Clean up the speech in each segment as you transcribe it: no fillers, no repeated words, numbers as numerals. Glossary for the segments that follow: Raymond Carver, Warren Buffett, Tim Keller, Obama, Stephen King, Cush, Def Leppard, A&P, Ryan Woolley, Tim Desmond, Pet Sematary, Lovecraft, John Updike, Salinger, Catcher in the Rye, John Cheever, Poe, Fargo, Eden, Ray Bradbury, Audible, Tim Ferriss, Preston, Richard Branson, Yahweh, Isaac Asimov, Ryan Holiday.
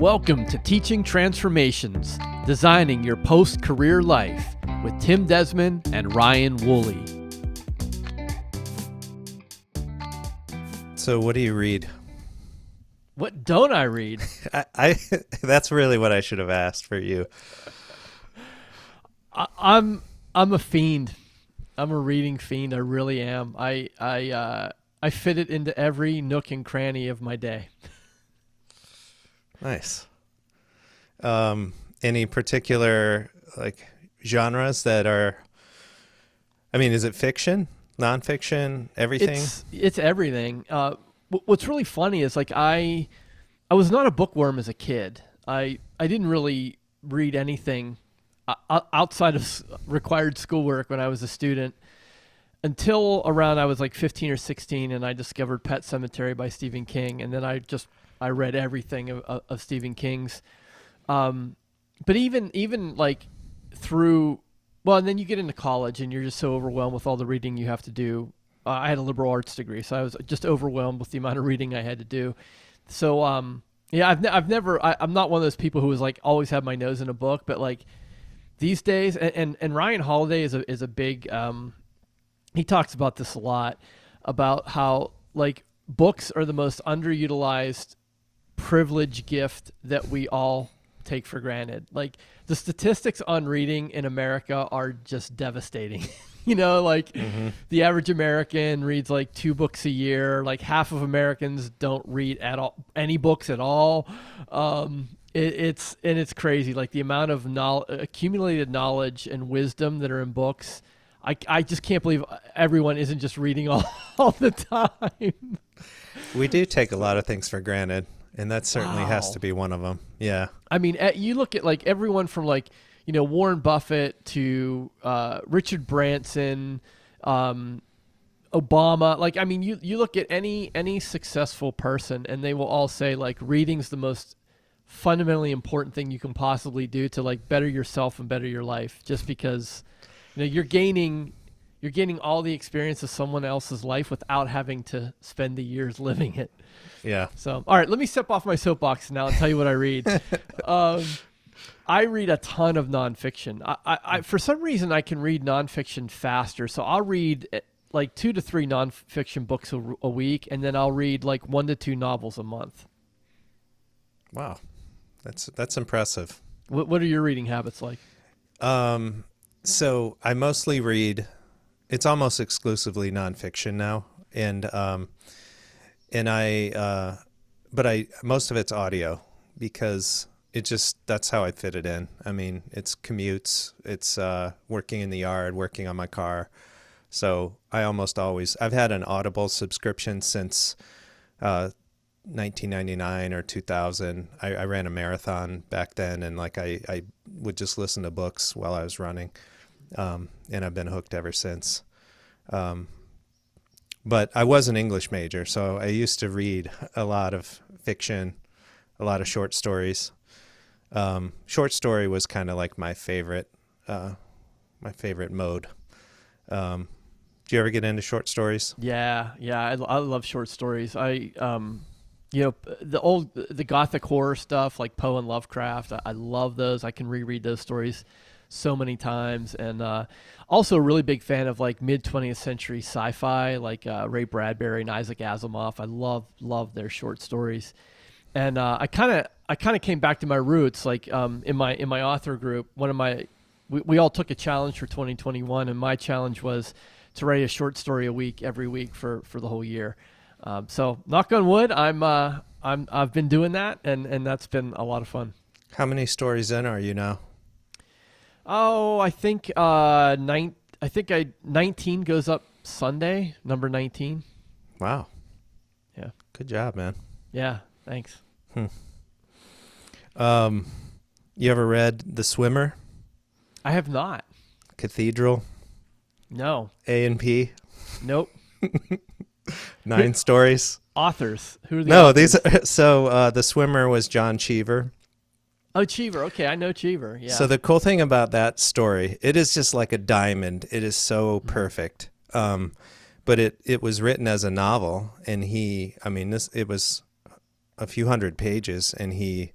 Welcome to Teaching Transformations, Designing Your Post-Career Life with Tim Desmond and Ryan Woolley. So what do you read? What don't I read? I that's really what I should have asked for you. I'm a fiend. I'm a reading fiend. I really am. I fit it into every nook and cranny of my day. Nice. Any particular genres that are? I mean, is it fiction, nonfiction, everything? It's everything. What's really funny is I was not a bookworm as a kid. I didn't really read anything outside of required schoolwork when I was a student until around I was 15 or 16, and I discovered Pet Sematary by Stephen King, and then I read everything of Stephen King's. But even through, well, and then you get into college and you're just so overwhelmed with all the reading you have to do. I had a liberal arts degree, so I was just overwhelmed with the amount of reading I had to do. So, I'm not one of those people who was always had my nose in a book, but these days, and Ryan Holiday is a big, he talks about this a lot, about how books are the most underutilized privilege gift that we all take for granted. The statistics on reading in America are just devastating. Mm-hmm. The average American reads 2 books a year. Half of Americans don't read at all, any books at all. It's crazy. The amount of accumulated knowledge and wisdom that are in books. I just can't believe everyone isn't just reading all the time. We do take a lot of things for granted, and that certainly has to be one of them. Yeah. I mean, you look at everyone from Warren Buffett to Richard Branson, Obama. You look at any successful person, and they will all say reading's the most fundamentally important thing you can possibly do to better yourself and better your life. Just because you're gaining all the experience of someone else's life without having to spend the years living it. Yeah. So, all right, let me step off my soapbox now and tell you what I read. I read a ton of nonfiction. I for some reason, I can read nonfiction faster. So I'll read 2 to 3 nonfiction books a week, and then I'll read 1 to 2 novels a month. Wow, that's impressive. What are your reading habits like? So I mostly read, it's almost exclusively nonfiction now. But most of it's audio because that's how I fit it in. I mean, it's commutes, it's working in the yard, working on my car. So I've had an Audible subscription since 1999 or 2000. I ran a marathon back then, and I would just listen to books while I was running. And I've been hooked ever since. But I was an English major, so I used to read a lot of fiction, a lot of short stories. Short story was kind of my favorite mode. Do you ever get into short stories? Yeah, I love short stories. The Gothic horror stuff like Poe and Lovecraft. I love those. I can reread those stories so many times, and also a really big fan of mid-20th century sci-fi, Ray Bradbury and Isaac Asimov. I love their short stories, and I kind of came back to my roots. In my author group, we all took a challenge for 2021, and my challenge was to write a short story a week every week for the whole year. So knock on wood, I've been doing that, and that's been a lot of fun. How many stories in are you now? Oh, I think 19 goes up Sunday, number 19. Wow. Yeah. Good job, man. Yeah, thanks. You ever read The Swimmer? I have not. Cathedral? No. A&P? Nope. 9 stories. Authors? Who are the authors? The Swimmer was John Cheever. Oh, Cheever. Okay, I know Cheever. Yeah. So the cool thing about that story, it is just like a diamond. It is so perfect. But it was written as a novel, and it was a few hundred pages, and he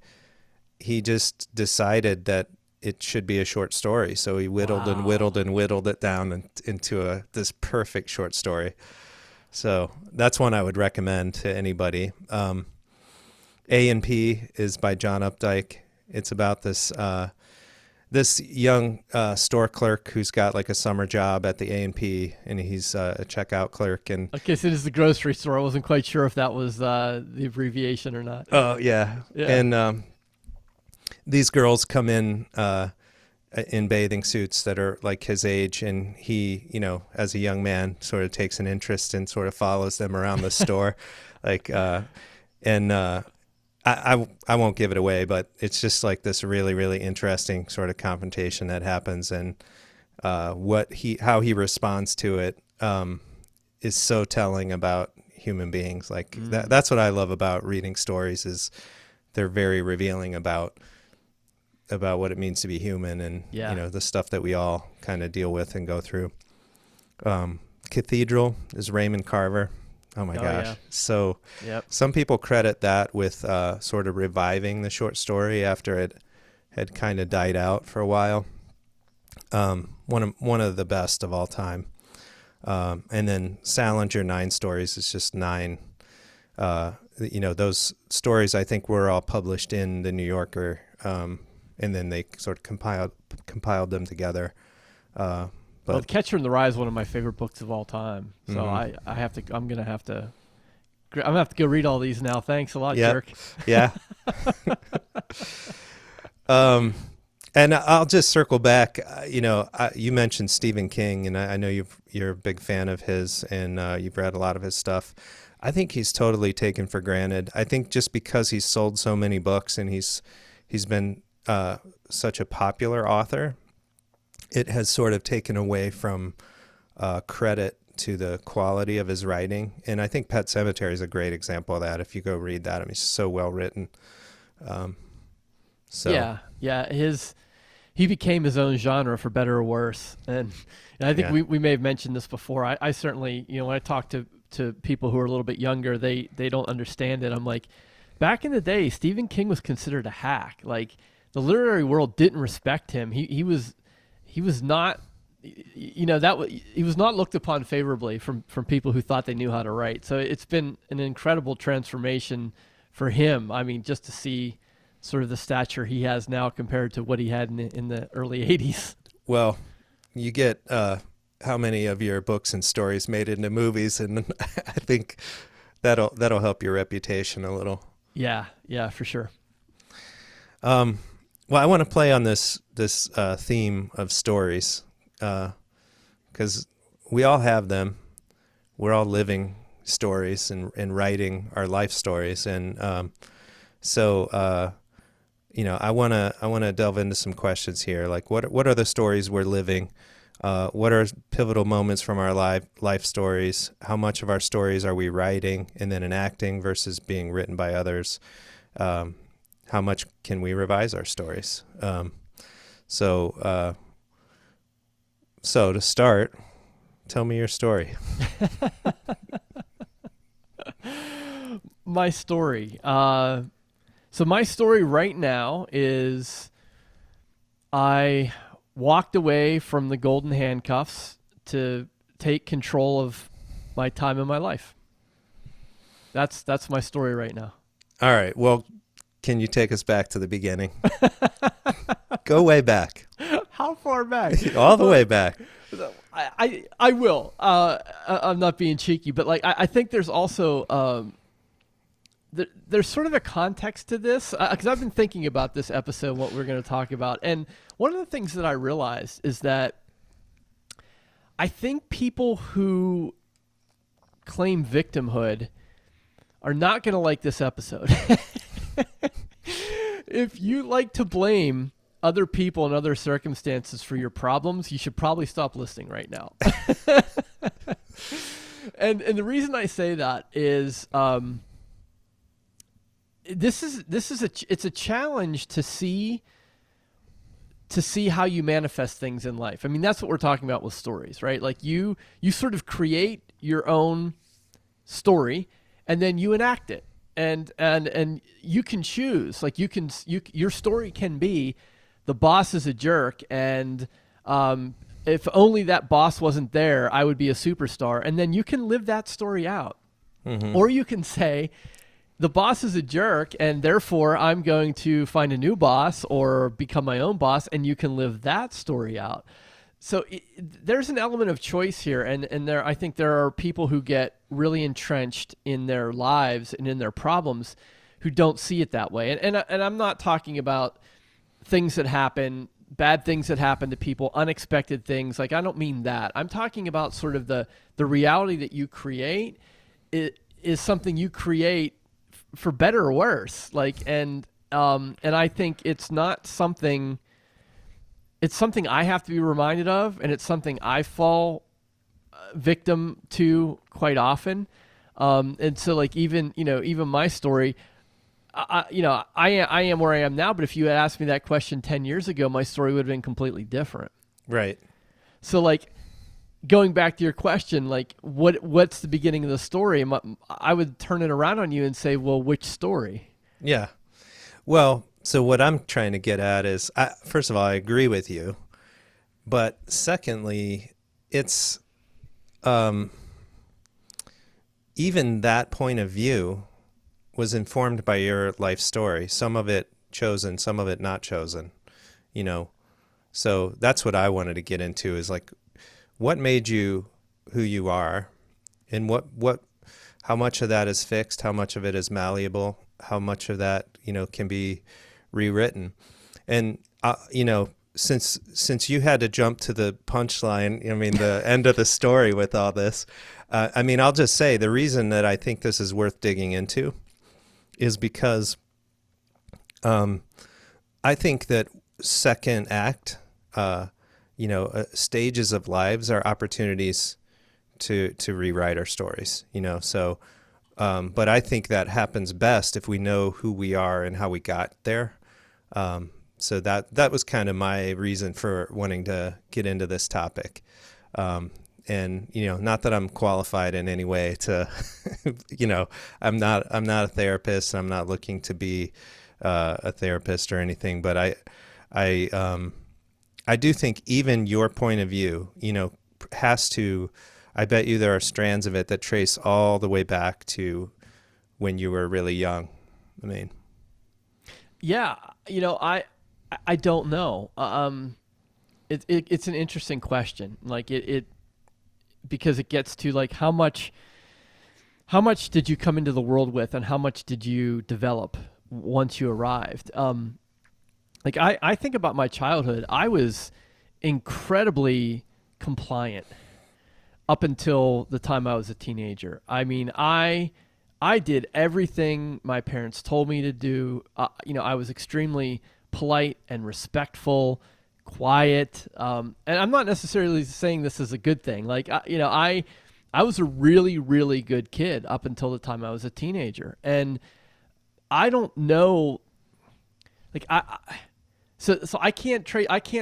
he just decided that it should be a short story. So he whittled and whittled and whittled it down into this perfect short story. So that's one I would recommend to anybody. A&P is by John Updike. It's about this this young store clerk who's got like a summer job at the A&P, and he's a checkout clerk. And okay, so it is the grocery store. I wasn't quite sure if that was the abbreviation or not. Oh, yeah. And these girls come in bathing suits that are like his age, and he, you know, as a young man, sort of takes an interest and sort of follows them around the store, like, and I won't give it away, but it's just like this really, really interesting sort of confrontation that happens, and how he responds to it is so telling about human beings. Like that's what I love about reading stories, is they're very revealing about what it means to be human, and you know, the stuff that we all kind of deal with and go through. Cathedral is Raymond Carver. Oh my gosh. Yeah. So some people credit that with sort of reviving the short story after it had kind of died out for a while. One of the best of all time. And then Salinger, 9 stories. It's just 9. You know, those stories I think were all published in The New Yorker, and then they sort of compiled them together. But Catcher in the Rye is one of my favorite books of all time. So I'm gonna have to go read all these now. Thanks a lot, Jerk. Yeah. And I'll just circle back. You know, you mentioned Stephen King, and I know you're a big fan of his, and you've read a lot of his stuff. I think he's totally taken for granted. I think just because he's sold so many books and he's been such a popular author, it has sort of taken away from credit to the quality of his writing. And I think Pet Sematary is a great example of that. If you go read that, I mean, it's so well written. He became his own genre, for better or worse. And I think we may have mentioned this before. I certainly, you know, when I talk to people who are a little bit younger, they don't understand it. I'm like, back in the day, Stephen King was considered a hack. Like, the literary world didn't respect him. He was not, you know, he was not looked upon favorably from people who thought they knew how to write. So it's been an incredible transformation for him. I mean, just to see sort of the stature he has now compared to what he had in the early 80s. Well, you get how many of your books and stories made into movies, and I think that'll help your reputation a little. Yeah, for sure. Well, I want to play on this theme of stories, because we all have them. We're all living stories and writing our life stories, and you know, I want to delve into some questions here, like what are the stories we're living? What are pivotal moments from our life stories? How much of our stories are we writing and then enacting versus being written by others? How much can we revise our stories? So to start, tell me your story. My story. So my story right now is I walked away from the golden handcuffs to take control of my time in my life. That's my story right now. All right. Well, can you take us back to the beginning? Go way back. How far back? All the way back. I will. I'm not being cheeky, but like I think there's also there's sort of a context to this, because I've been thinking about this episode, what we're going to talk about, and one of the things that I realized is that I think people who claim victimhood are not going to like this episode. If you like to blame other people and other circumstances for your problems, you should probably stop listening right now. And the reason I say that is it's a challenge to see how you manifest things in life. I mean, that's what we're talking about with stories, right? Like you sort of create your own story and then you enact it. And you can choose, like your story can be the boss is a jerk, and if only that boss wasn't there, I would be a superstar. And then you can live that story out. Mm-hmm. Or you can say, the boss is a jerk, and therefore I'm going to find a new boss or become my own boss, and you can live that story out. So there's an element of choice here, and there, I think there are people who get really entrenched in their lives and in their problems who don't see it that way. And I'm not talking about things that happen, bad things that happen to people, unexpected things. Like, I don't mean that. I'm talking about sort of the reality that you create. It is something you create for better or worse. Like, and I think it's not something, it's something I have to be reminded of, and it's something I fall victim to quite often. And so, like, even my story, I am where I am now, but if you had asked me that question 10 years ago, my story would have been completely different. Right. So, like, going back to your question, like, what's the beginning of the story? I would turn it around on you and say, well, which story? Yeah. Well, so what I'm trying to get at is, first of all, I agree with you. But secondly, it's even that point of view was informed by your life story. Some of it chosen, some of it not chosen, you know. So that's what I wanted to get into is, like, what made you who you are, and how much of that is fixed, how much of it is malleable, how much of that, you know, can be rewritten. And, you know, since you had to jump to the punchline, I mean, the end of the story with all this, I mean, I'll just say the reason that I think this is worth digging into is because I think that second act, stages of lives are opportunities to rewrite our stories, you know. So, but I think that happens best if we know who we are and how we got there. So that was kind of my reason for wanting to get into this topic. And, you know, not that I'm qualified in any way to, you know, I'm not a therapist, and I'm not looking to be a therapist or anything, but I do think even your point of view, you know, has to, I bet you there are strands of it that trace all the way back to when you were really young. I mean. Yeah. You know, I don't know. It's an interesting question. Like it because it gets to, like, how much did you come into the world with, and how much did you develop once you arrived? Like, I think about my childhood. I was incredibly compliant up until the time I was a teenager. I mean, I did everything my parents told me to do. You know, I was extremely polite and respectful, quiet. And I'm not necessarily saying this is a good thing. Like, I was a really, really good kid up until the time I was a teenager. And I don't know, like, so I can't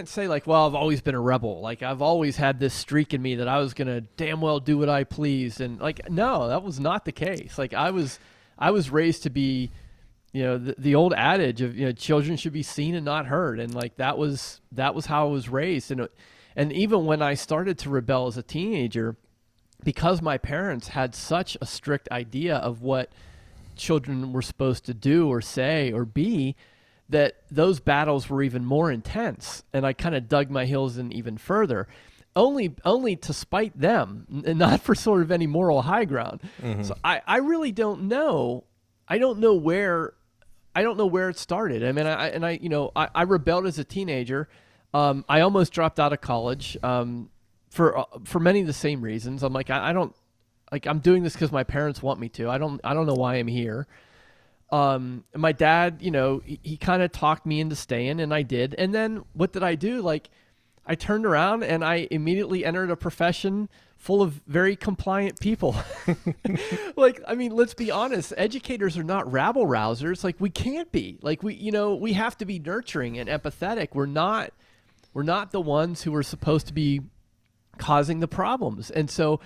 say, like, well, I've always been a rebel. Like, I've always had this streak in me that I was going to damn well do what I pleased. And, like, no, that was not the case. Like, I was raised to be, you know, the old adage of, you know, children should be seen and not heard. And, like, that was how I was raised. And even when I started to rebel as a teenager, because my parents had such a strict idea of what children were supposed to do or say or be, that those battles were even more intense, and I kind of dug my heels in even further, only to spite them, and not for sort of any moral high ground. Mm-hmm. So I really don't know. I don't know where it started. I mean, I rebelled as a teenager. I almost dropped out of college for many of the same reasons. I'm like, I'm doing this because my parents want me to. I don't know why I'm here. And my dad, you know, he kind of talked me into staying, and I did. And then what did I do? Like, I turned around and I immediately entered a profession full of very compliant people. Like, I mean, let's be honest. Educators are not rabble rousers. Like, we can't be. Like, we have to be nurturing and empathetic. We're not the ones who are supposed to be causing the problems. And so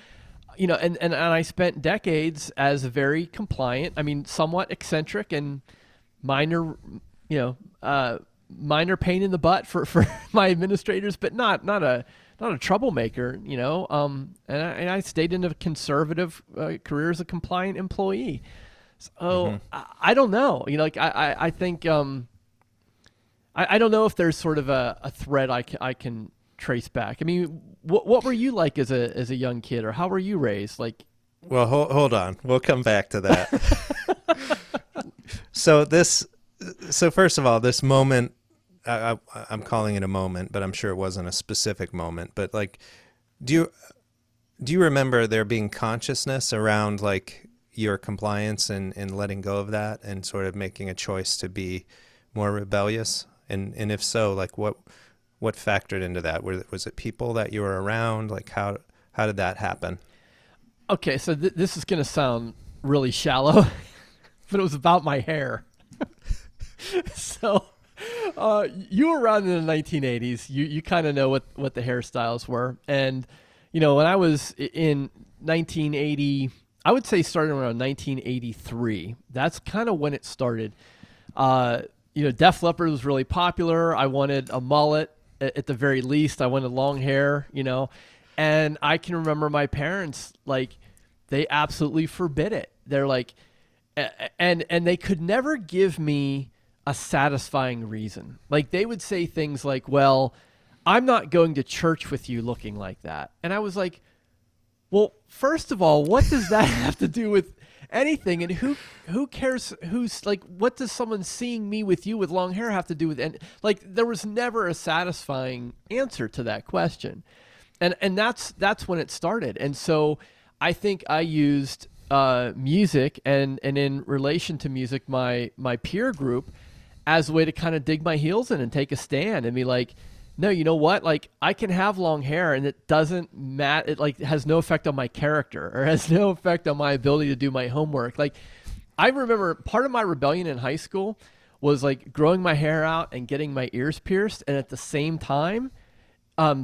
you know, and I spent decades as a very compliant, I mean, somewhat eccentric and minor, you know, minor pain in the butt for my administrators, but not a troublemaker, you know. And I stayed in a conservative career as a compliant employee. So I don't know, you know, like I think I don't know if there's sort of a thread I can trace back. I mean, what were you like as a young kid, or how were you raised? Like, well, hold on, we'll come back to that. So first of all, this moment, I'm calling it a moment, but I'm sure it wasn't a specific moment. But like, do you remember there being consciousness around like your compliance and letting go of that and sort of making a choice to be more rebellious? And if so, like what factored into that? Was it people that you were around? Like how did that happen? Okay, so this is gonna sound really shallow, but it was about my hair. So you were around in the 1980s. You kind of know what the hairstyles were. And, you know, when I was in 1980, I would say starting around 1983, that's kind of when it started. You know, Def Leppard was really popular. I wanted a mullet at the very least. I wanted long hair, you know. And I can remember my parents, like, they absolutely forbid it. They're like, and they could never give me a satisfying reason. Like, they would say things like, well, I'm not going to church with you looking like that. And I was like, well, first of all, what does that have to do with anything? And who cares? Who's like, what does someone seeing me with you with long hair have to do with? And like, there was never a satisfying answer to that question. And that's when it started. And so I think I used music and in relation to music, my peer group, as a way to kind of dig my heels in and take a stand and be like, no, you know what? Like, I can have long hair and it doesn't matter. It like has no effect on my character or has no effect on my ability to do my homework. Like, I remember part of my rebellion in high school was like growing my hair out and getting my ears pierced. And at the same time,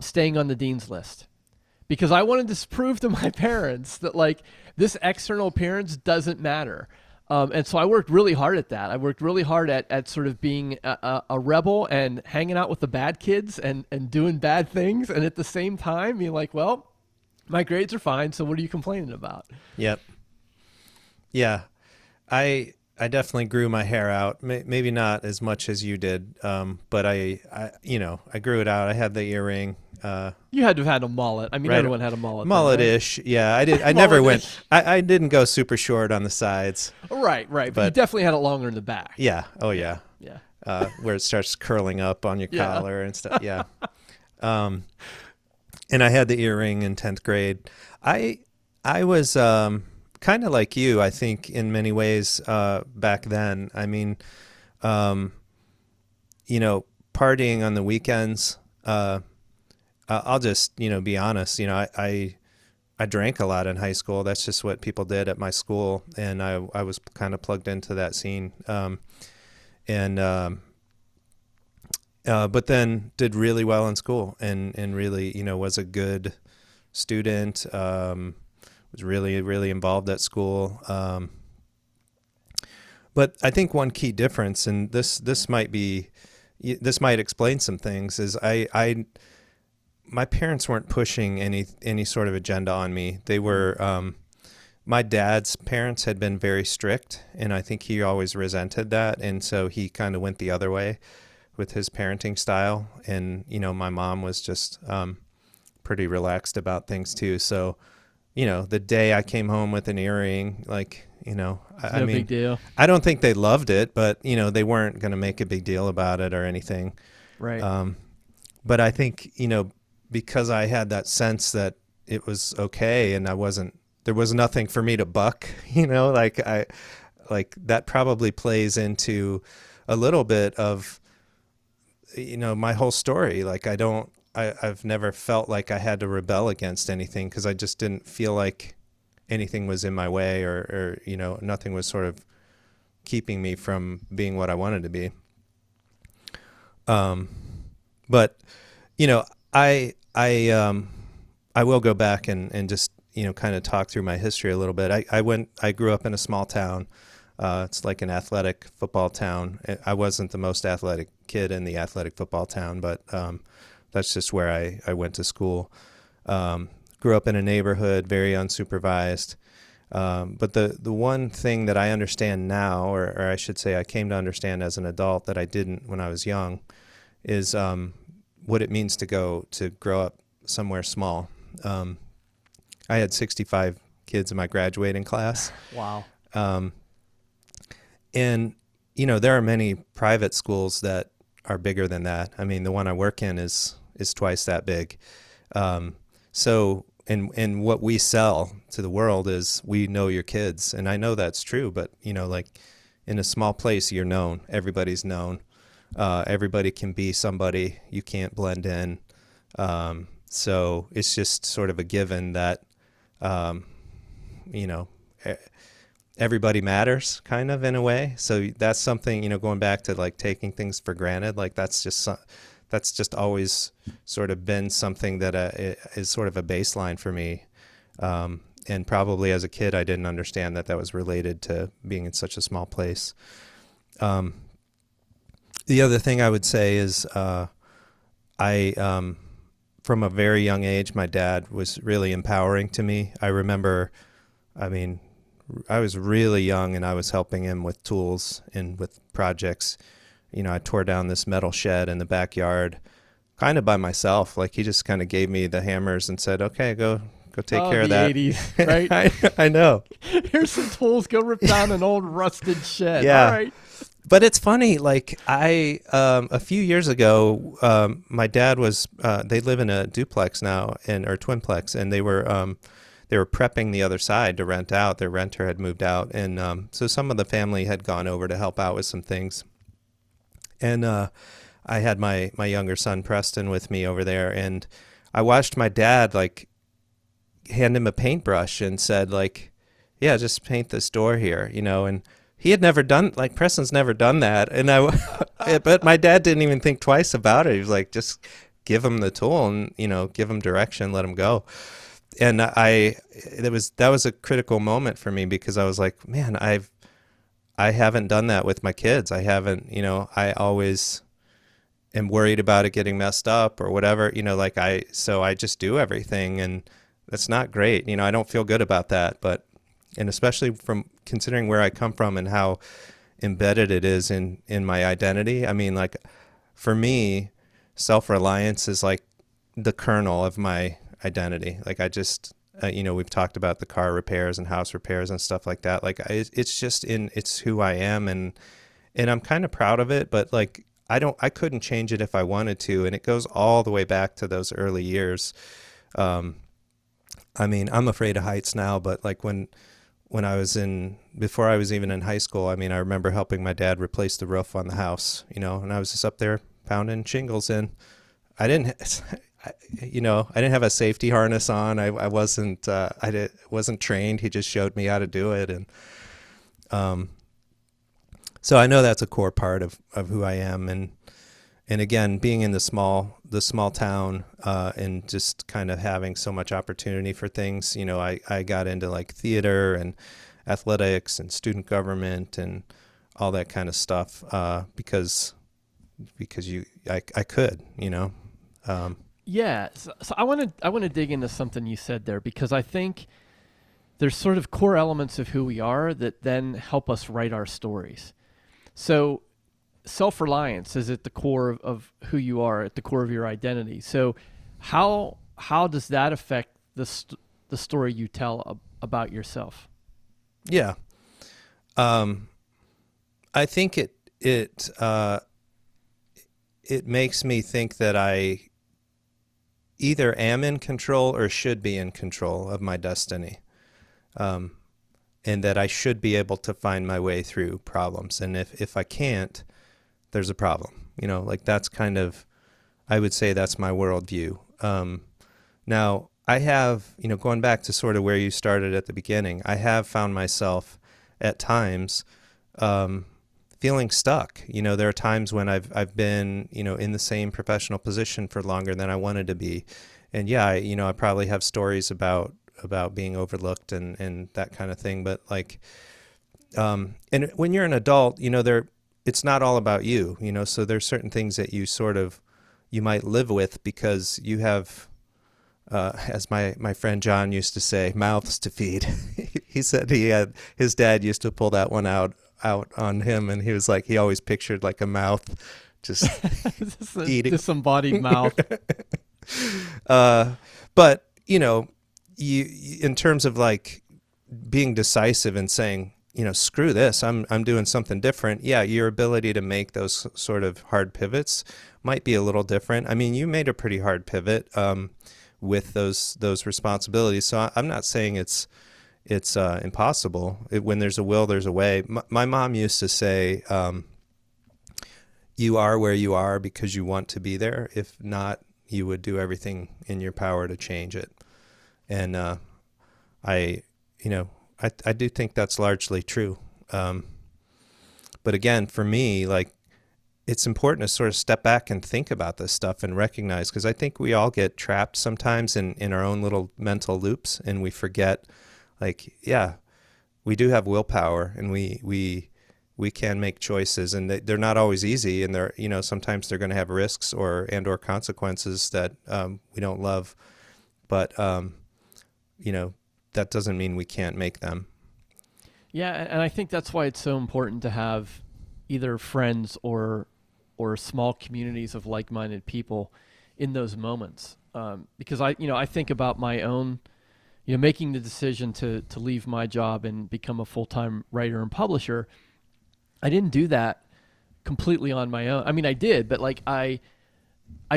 staying on the dean's list, because I wanted to prove to my parents that like this external appearance doesn't matter. And so I worked really hard at that. I worked really hard at sort of being a rebel and hanging out with the bad kids and doing bad things. And at the same time, being like, well, my grades are fine, so what are you complaining about? Yep. Yeah. I definitely grew my hair out. Maybe not as much as you did, but I you know, I grew it out. I had the earring. You had to have had a mullet. I mean, right, everyone had a mullet. Mullet-ish, right? Yeah. I did. I never went. I didn't go super short on the sides. Right. But you definitely had it longer in the back. Yeah. Oh, yeah. Yeah. Where it starts curling up on your collar and stuff. Yeah. And I had the earring in 10th grade. I was kind of like you, I think, in many ways back then. I mean, you know, partying on the weekends. I'll just, you know, be honest, you know, I drank a lot in high school. That's just what people did at my school. And I was kind of plugged into that scene. But then did really well in school and really, you know, was a good student, was really, really involved at school. But I think one key difference, and this might explain some things, is my parents weren't pushing any sort of agenda on me. They were, my dad's parents had been very strict, and I think he always resented that. And so he kind of went the other way with his parenting style. And, you know, my mom was just, pretty relaxed about things too. So, you know, the day I came home with an earring, like, you know, I mean, big deal. I don't think they loved it, but you know, they weren't going to make a big deal about it or anything. Right. But I think, you know, because I had that sense that it was okay and there was nothing for me to buck, you know, like that probably plays into a little bit of, you know, my whole story. Like I've never felt like I had to rebel against anything, because I just didn't feel like anything was in my way or, you know, nothing was sort of keeping me from being what I wanted to be. But, you know, I will go back and just, you know, kind of talk through my history a little bit. I grew up in a small town. It's like an athletic football town. I wasn't the most athletic kid in the athletic football town, but that's just where I went to school. Grew up in a neighborhood, very unsupervised. But the one thing that I understand now, or I should say I came to understand as an adult that I didn't when I was young, is what it means to grow up somewhere small. I had 65 kids in my graduating class. Wow. And, you know, there are many private schools that are bigger than that. I mean, the one I work in is twice that big. So what we sell to the world is we know your kids. And I know that's true, but, you know, like in a small place, you're known. Everybody's known. Everybody can be somebody. You can't blend in. So it's just sort of a given that, you know, everybody matters kind of in a way. So that's something, you know, going back to like taking things for granted, like that's just always sort of been something that is sort of a baseline for me. And probably as a kid, I didn't understand that was related to being in such a small place. The other thing I would say is I from a very young age, my dad was really empowering to me. I remember, I mean, I was really young and I was helping him with tools and with projects. You know, I tore down this metal shed in the backyard kind of by myself. Like he just kind of gave me the hammers and said, okay, go take care of that. 80s, right? I know. Here's some tools. Go rip down an old rusted shed. Yeah. All right. But it's funny, like I, a few years ago, my dad was, they live in a duplex now or twinplex, and they were prepping the other side to rent out. Their renter had moved out. And so some of the family had gone over to help out with some things. And I had my younger son, Preston, with me over there. And I watched my dad, like, hand him a paintbrush and said, like, yeah, just paint this door here, you know, and he had never done, like Preston's never done that. And but my dad didn't even think twice about it. He was like, just give him the tool and, you know, give him direction, let him go. And that was a critical moment for me because I was like, man, I haven't done that with my kids. I haven't, you know, I always am worried about it getting messed up or whatever, you know, like so I just do everything and that's not great. You know, I don't feel good about that, and especially from considering where I come from and how embedded it is in my identity. I mean, like for me, self-reliance is like the kernel of my identity. Like I just, you know, we've talked about the car repairs and house repairs and stuff like that. Like it's just it's who I am. And I'm kind of proud of it, but like, I couldn't change it if I wanted to. And it goes all the way back to those early years. I mean, I'm afraid of heights now, but like when I was before I was even in high school, I mean, I remember helping my dad replace the roof on the house, you know, and I was just up there pounding shingles in. I didn't have a safety harness on. I wasn't trained. He just showed me how to do it. And, so I know that's a core part of who I am. And again, being in the small town, and just kind of having so much opportunity for things, you know, I got into like theater and athletics and student government and all that kind of stuff, because I could, you know? Yeah. So I want to dig into something you said there, because I think there's sort of core elements of who we are that then help us write our stories. So self-reliance is at the core of who you are, at the core of your identity. So how does that affect the story you tell about yourself? Yeah. I think it makes me think that I either am in control or should be in control of my destiny. And that I should be able to find my way through problems. And if I can't, there's a problem, you know, like that's kind of, I would say that's my worldview. Now I have, you know, going back to sort of where you started at the beginning, I have found myself at times, feeling stuck. You know, there are times when I've been, you know, in the same professional position for longer than I wanted to be. And yeah, I probably have stories about about being overlooked and that kind of thing. But like, and when you're an adult, you know, it's not all about you, you know, so there's certain things that you sort of, you might live with because you have, as my friend John used to say, mouths to feed. He said his dad used to pull that one out on him, and he was like, he always pictured like a mouth just eating, disembodied mouth. But you know, you in terms of like being decisive and saying, you know, screw this, I'm doing something different. Yeah, your ability to make those sort of hard pivots might be a little different. I mean, you made a pretty hard pivot with those responsibilities. So I'm not saying it's impossible. When there's a will, there's a way. My mom used to say, you are where you are because you want to be there. If not, you would do everything in your power to change it. And I do think that's largely true. But again, for me, like, it's important to sort of step back and think about this stuff and recognize, because I think we all get trapped sometimes in our own little mental loops, and we forget, like, yeah, we do have willpower, and we can make choices, and they're not always easy, and they're, you know, sometimes they're going to have risks or consequences that we don't love, but you know, that doesn't mean we can't make them. Yeah, and I think that's why it's so important to have either friends or small communities of like-minded people in those moments, because I think about my own, you know, making the decision to leave my job and become a full-time writer and publisher. I didn't do that completely on my own. I mean, I did, but like I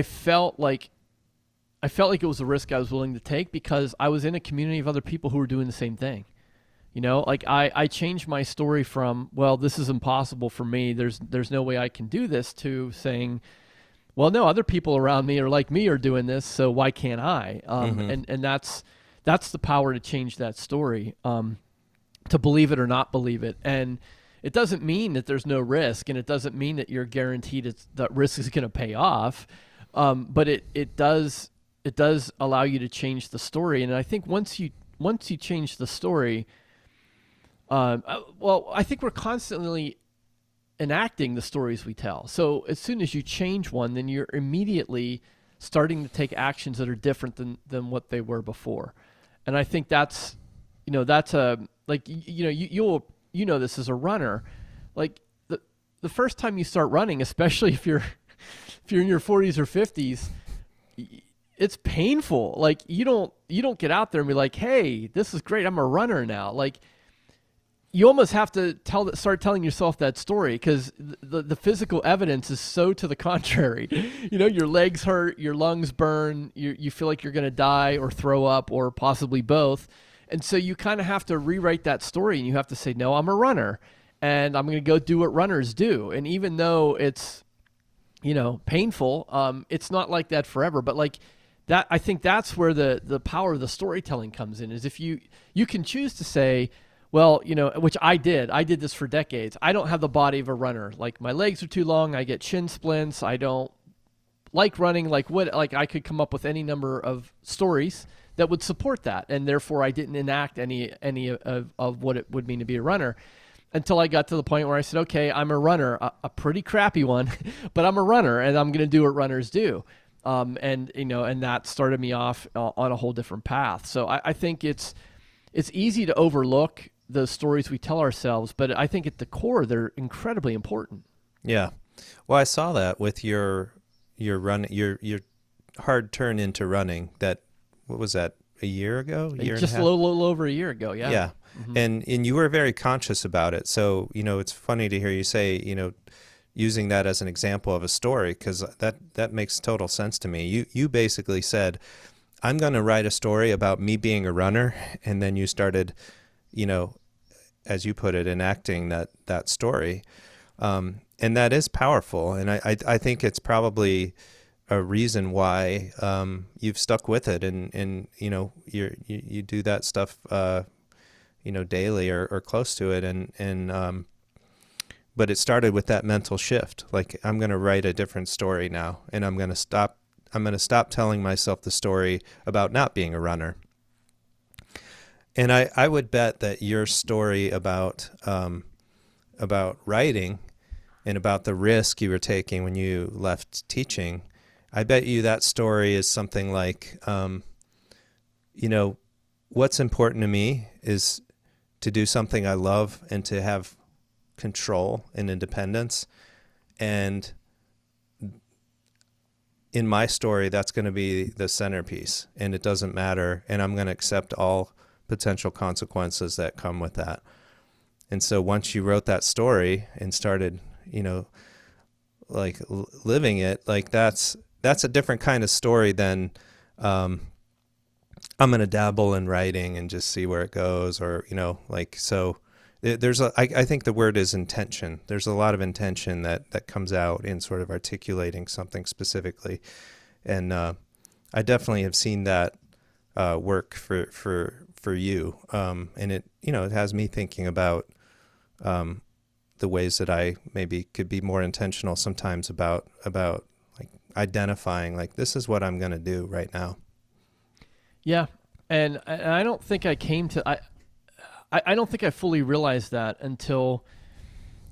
felt like it was a risk I was willing to take because I was in a community of other people who were doing the same thing. You know, like I changed my story from, well, this is impossible for me, there's no way I can do this, to saying, well, no, other people around me or like me are doing this, so why can't I? Mm-hmm. And that's the power to change that story, to believe it or not believe it. And it doesn't mean that there's no risk, and it doesn't mean that you're guaranteed that risk is going to pay off. But it does allow you to change the story. And I think once you change the story, I think we're constantly enacting the stories we tell. So as soon as you change one, then you're immediately starting to take actions that are different than what they were before. And I think that's, you know, that's you'll this as a runner, like the first time you start running, especially if you're in your 40s or 50s, it's painful. Like you don't get out there and be like, hey, this is great, I'm a runner now. Like you almost have to start telling yourself that story, because the physical evidence is so to the contrary. You know, your legs hurt, your lungs burn, you feel like you're going to die or throw up or possibly both. And so you kind of have to rewrite that story, and you have to say, no, I'm a runner, and I'm going to go do what runners do. And even though it's, you know, painful, it's not like that forever. But like that, I think that's where the power of the storytelling comes in, is if you can choose to say, well, you know, which I did this for decades. I don't have the body of a runner. Like my legs are too long. I get shin splints. I don't like running. Like I could come up with any number of stories that would support that, and therefore I didn't enact any of what it would mean to be a runner until I got to the point where I said, okay, I'm a runner, a pretty crappy one, but I'm a runner, and I'm going to do what runners do. And you know, and that started me off on a whole different path. So I think it's easy to overlook the stories we tell ourselves, but I think at the core they're incredibly important. Yeah, well, I saw that with your run, your hard turn into running. That, what was that, a year ago? Just a little over a year ago, yeah. Yeah, mm-hmm. And you were very conscious about it. So, you know, it's funny to hear you say, you know, using that as an example of a story, because that makes total sense to me. You basically said, I'm going to write a story about me being a runner, and then you started, you know, as you put it, enacting that story. And that is powerful, and I think it's probably a reason why you've stuck with it, and you know, you do that stuff you know, daily or close to it, and but it started with that mental shift, like I'm going to write a different story now, and I'm going to stop telling myself the story about not being a runner. And I would bet that your story about writing and about the risk you were taking when you left teaching, I bet you that story is something like, you know, what's important to me is to do something I love and to have control and independence. And in my story, that's going to be the centerpiece, and it doesn't matter. And I'm going to accept all potential consequences that come with that. And so once you wrote that story and started, you know, like living it, like that's a different kind of story than, I'm going to dabble in writing and just see where it goes, or, you know, like, so there's a, I think the word is intention. There's a lot of intention that comes out in sort of articulating something specifically. And, I definitely have seen that, work for you. And it, you know, it has me thinking about, the ways that I maybe could be more intentional sometimes about like identifying, like, this is what I'm going to do right now. Yeah. And I don't think I came to, I don't think I fully realized that until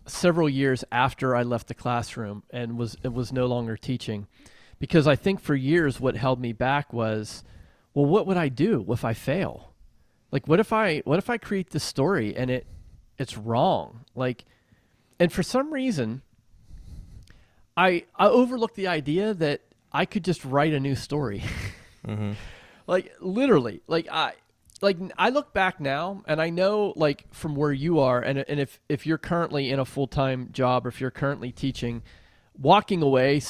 several years after I left the classroom and was no longer teaching, because I think for years what held me back was, well, what would I do if I fail? Like, what if I create this story and it's wrong? Like, and for some reason, I overlooked the idea that I could just write a new story. Mm-hmm. Like, literally, like I look back now, and I know, like, from where you are, and if you're currently in a full-time job, or if you're currently teaching, walking away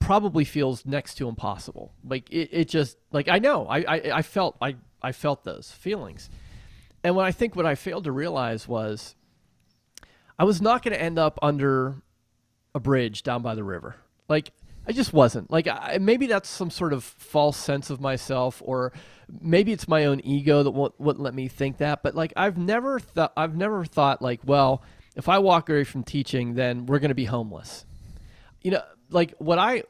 probably feels next to impossible. Like, it just, like, I know, I felt those feelings. And when I think what I failed to realize was I was not going to end up under a bridge down by the river. Like, I just wasn't. Like, maybe that's some sort of false sense of myself, or maybe it's my own ego that wouldn't let me think that. But, like, I've never thought like, well, if I walk away from teaching, then we're going to be homeless. You know, like, what I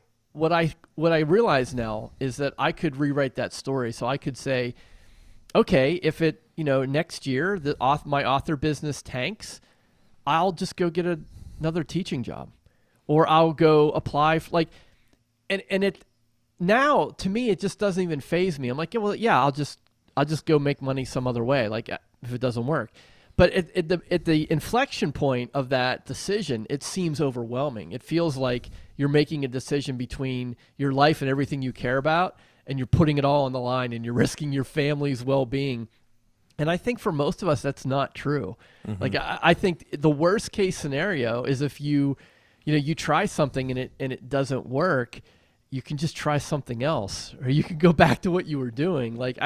realize now is that I could rewrite that story. So I could say, okay, if it, you know, next year my author business tanks, I'll just go get another teaching job. Or I'll go apply for, like, and it now to me it just doesn't even faze me. I'm like, yeah, well, yeah, I'll just go make money some other way, like, if it doesn't work. But at the inflection point of that decision, it seems overwhelming. It feels like you're making a decision between your life and everything you care about, and you're putting it all on the line, and you're risking your family's well-being. And I think for most of us, that's not true. Mm-hmm. Like, I think the worst case scenario is if you try something and it doesn't work, you can just try something else, or you can go back to what you were doing. Like,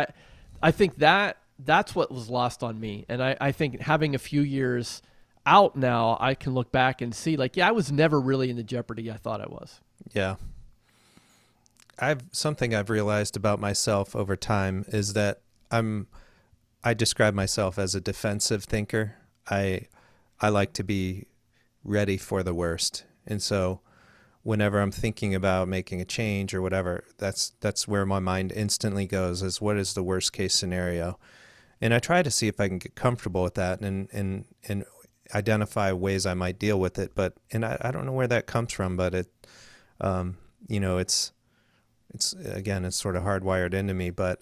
I think that's what was lost on me. And I think having a few years out now, I can look back and see, like, yeah, I was never really in the jeopardy I thought I was. Yeah. Something I've realized about myself over time is that I describe myself as a defensive thinker. I like to be ready for the worst. And so whenever I'm thinking about making a change or whatever, that's where my mind instantly goes, is what is the worst case scenario? And I try to see if I can get comfortable with that and identify ways I might deal with it. But, and I don't know where that comes from, but it, you know, it's again, it's sort of hardwired into me, but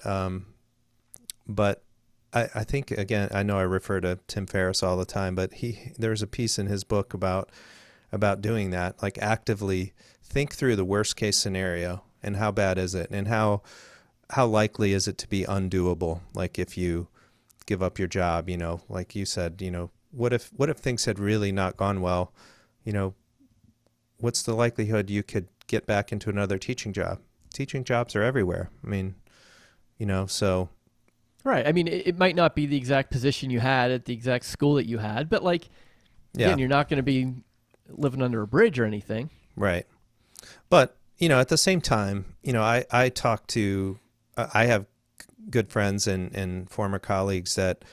I think, again, I know I refer to Tim Ferriss all the time, but there's a piece in his book about doing that, like, actively think through the worst case scenario and how bad is it, and how likely is it to be undoable? Like, if you give up your job, you know, like you said, you know, what if things had really not gone well, you know, what's the likelihood you could get back into another teaching job? Teaching jobs are everywhere. I mean, you know, so. Right. I mean, it might not be the exact position you had at the exact school that you had, but, like, again, yeah, you're not going to be living under a bridge or anything. Right. But, you know, at the same time, you know, I have good friends and former colleagues that,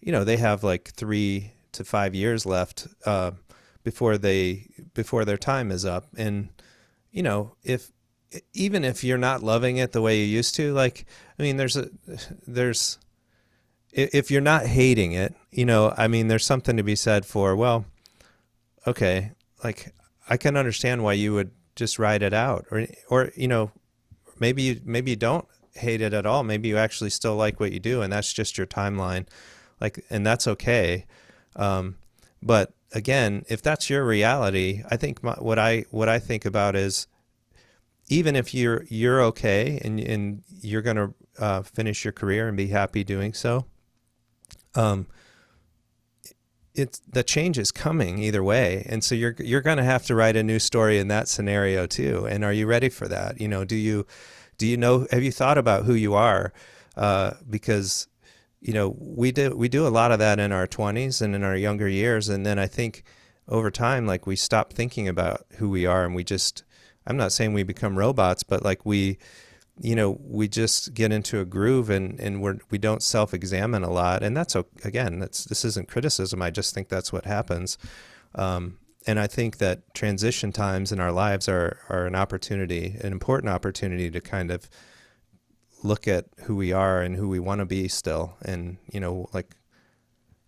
you know, they have like 3 to 5 years left before their time is up. And, you know, even if you're not loving it the way you used to, like, I mean, there's if you're not hating it, you know, I mean, there's something to be said for, well, okay, like I can understand why you would just ride it out, or you know, maybe you don't hate it at all. Maybe you actually still like what you do, and that's just your timeline, like, and that's okay. But again, if that's your reality, I think what I think about is, even if you're okay and you're gonna finish your career and be happy doing so, it's the change is coming either way, and so you're gonna have to write a new story in that scenario too. And are you ready for that? You know, do you know? Have you thought about who you are? Because you know, we do a lot of that in our 20s and in our younger years, and then I think over time, like, we stop thinking about who we are, and we just, I'm not saying we become robots, but like we just get into a groove, and we don't self-examine a lot, and that's, again, this isn't criticism. I just think that's what happens, and I think that transition times in our lives are an opportunity, an important opportunity to kind of look at who we are and who we want to be still. And, you know, like,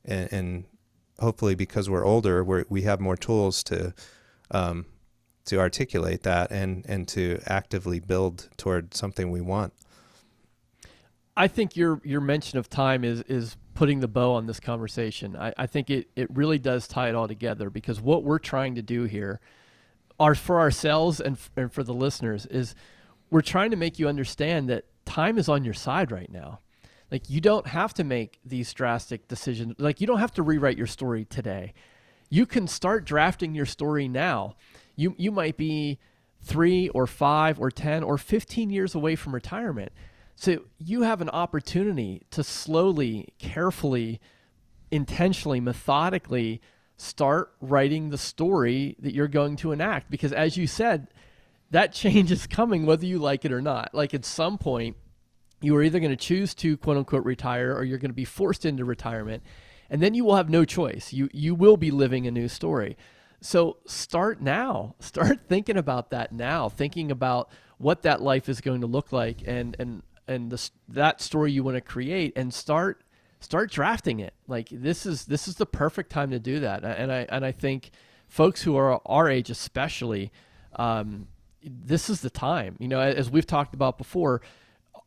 and hopefully because we're older, we have more tools to articulate that and to actively build toward something we want. I think your mention of time is putting the bow on this conversation. I think it really does tie it all together, because what we're trying to do here are for ourselves and for the listeners is we're trying to make you understand that time is on your side right now. Like, you don't have to make these drastic decisions. Like, you don't have to rewrite your story today. You can start drafting your story now. You might be 3 or 5 or 10 or 15 years away from retirement. So you have an opportunity to slowly, carefully, intentionally, methodically start writing the story that you're going to enact. Because as you said, that change is coming whether you like it or not. Like, at some point, you are either going to choose to quote unquote retire, or you're going to be forced into retirement, and then you will have no choice. You will be living a new story. So start now. Start thinking about that now, thinking about what that life is going to look like and that story you want to create, and start drafting it. Like, this is the perfect time to do that. And I think folks who are our age especially, this is the time. You know, as we've talked about before,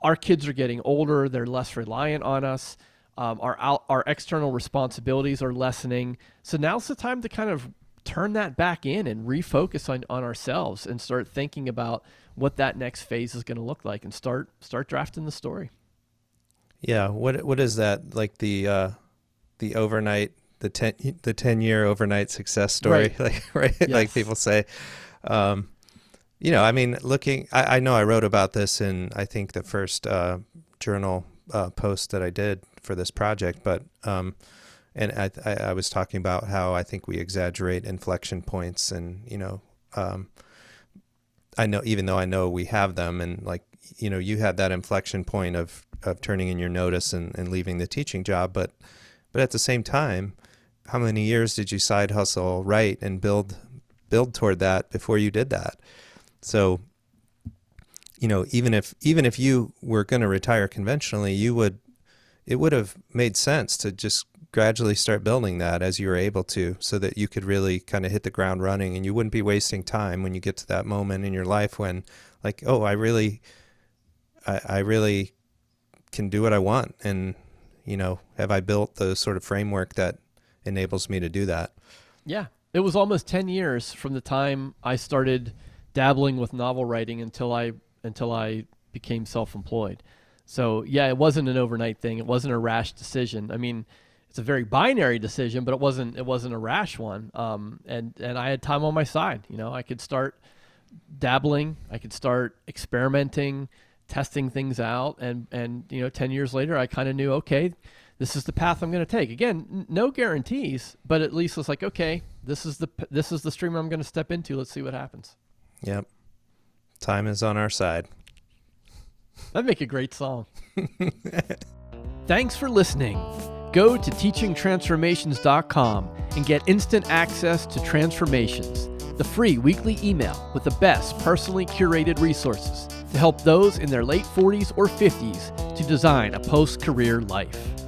our kids are getting older, they're less reliant on us. Our external responsibilities are lessening. So now's the time to kind of turn that back in and refocus on ourselves and start thinking about what that next phase is going to look like, and start drafting the story. Yeah. What is that? Like the overnight, the 10 year overnight success story, right? Like, right. Yes. Like people say, you know, I mean, I know I wrote about this in, I think, the first journal post that I did for this project, but, and I was talking about how I think we exaggerate inflection points, and, you know, I know, even though I know we have them, and, like, you know, you had that inflection point of turning in your notice and leaving the teaching job, but at the same time, how many years did you side hustle, right, and build toward that before you did that? So, you know, even if you were going to retire conventionally, it would have made sense to just gradually start building that as you were able to, so that you could really kind of hit the ground running, and you wouldn't be wasting time when you get to that moment in your life when, like, oh, I really can do what I want. And, you know, have I built the sort of framework that enables me to do that? Yeah. It was almost 10 years from the time I started dabbling with novel writing until I became self-employed. So yeah, it wasn't an overnight thing. It wasn't a rash decision. I mean, it's a very binary decision, but it wasn't a rash one. And I had time on my side. You know, I could start dabbling. I could start experimenting, testing things out. And you know, 10 years later, I kind of knew, okay, this is the path I'm going to take. Again, no guarantees, but at least it's like, okay, this is the stream I'm going to step into. Let's see what happens. Yep. Time is on our side. That'd make a great song. Thanks for listening. Go to teachingtransformations.com and get instant access to Transformations, the free weekly email with the best personally curated resources to help those in their late 40s or 50s to design a post-career life.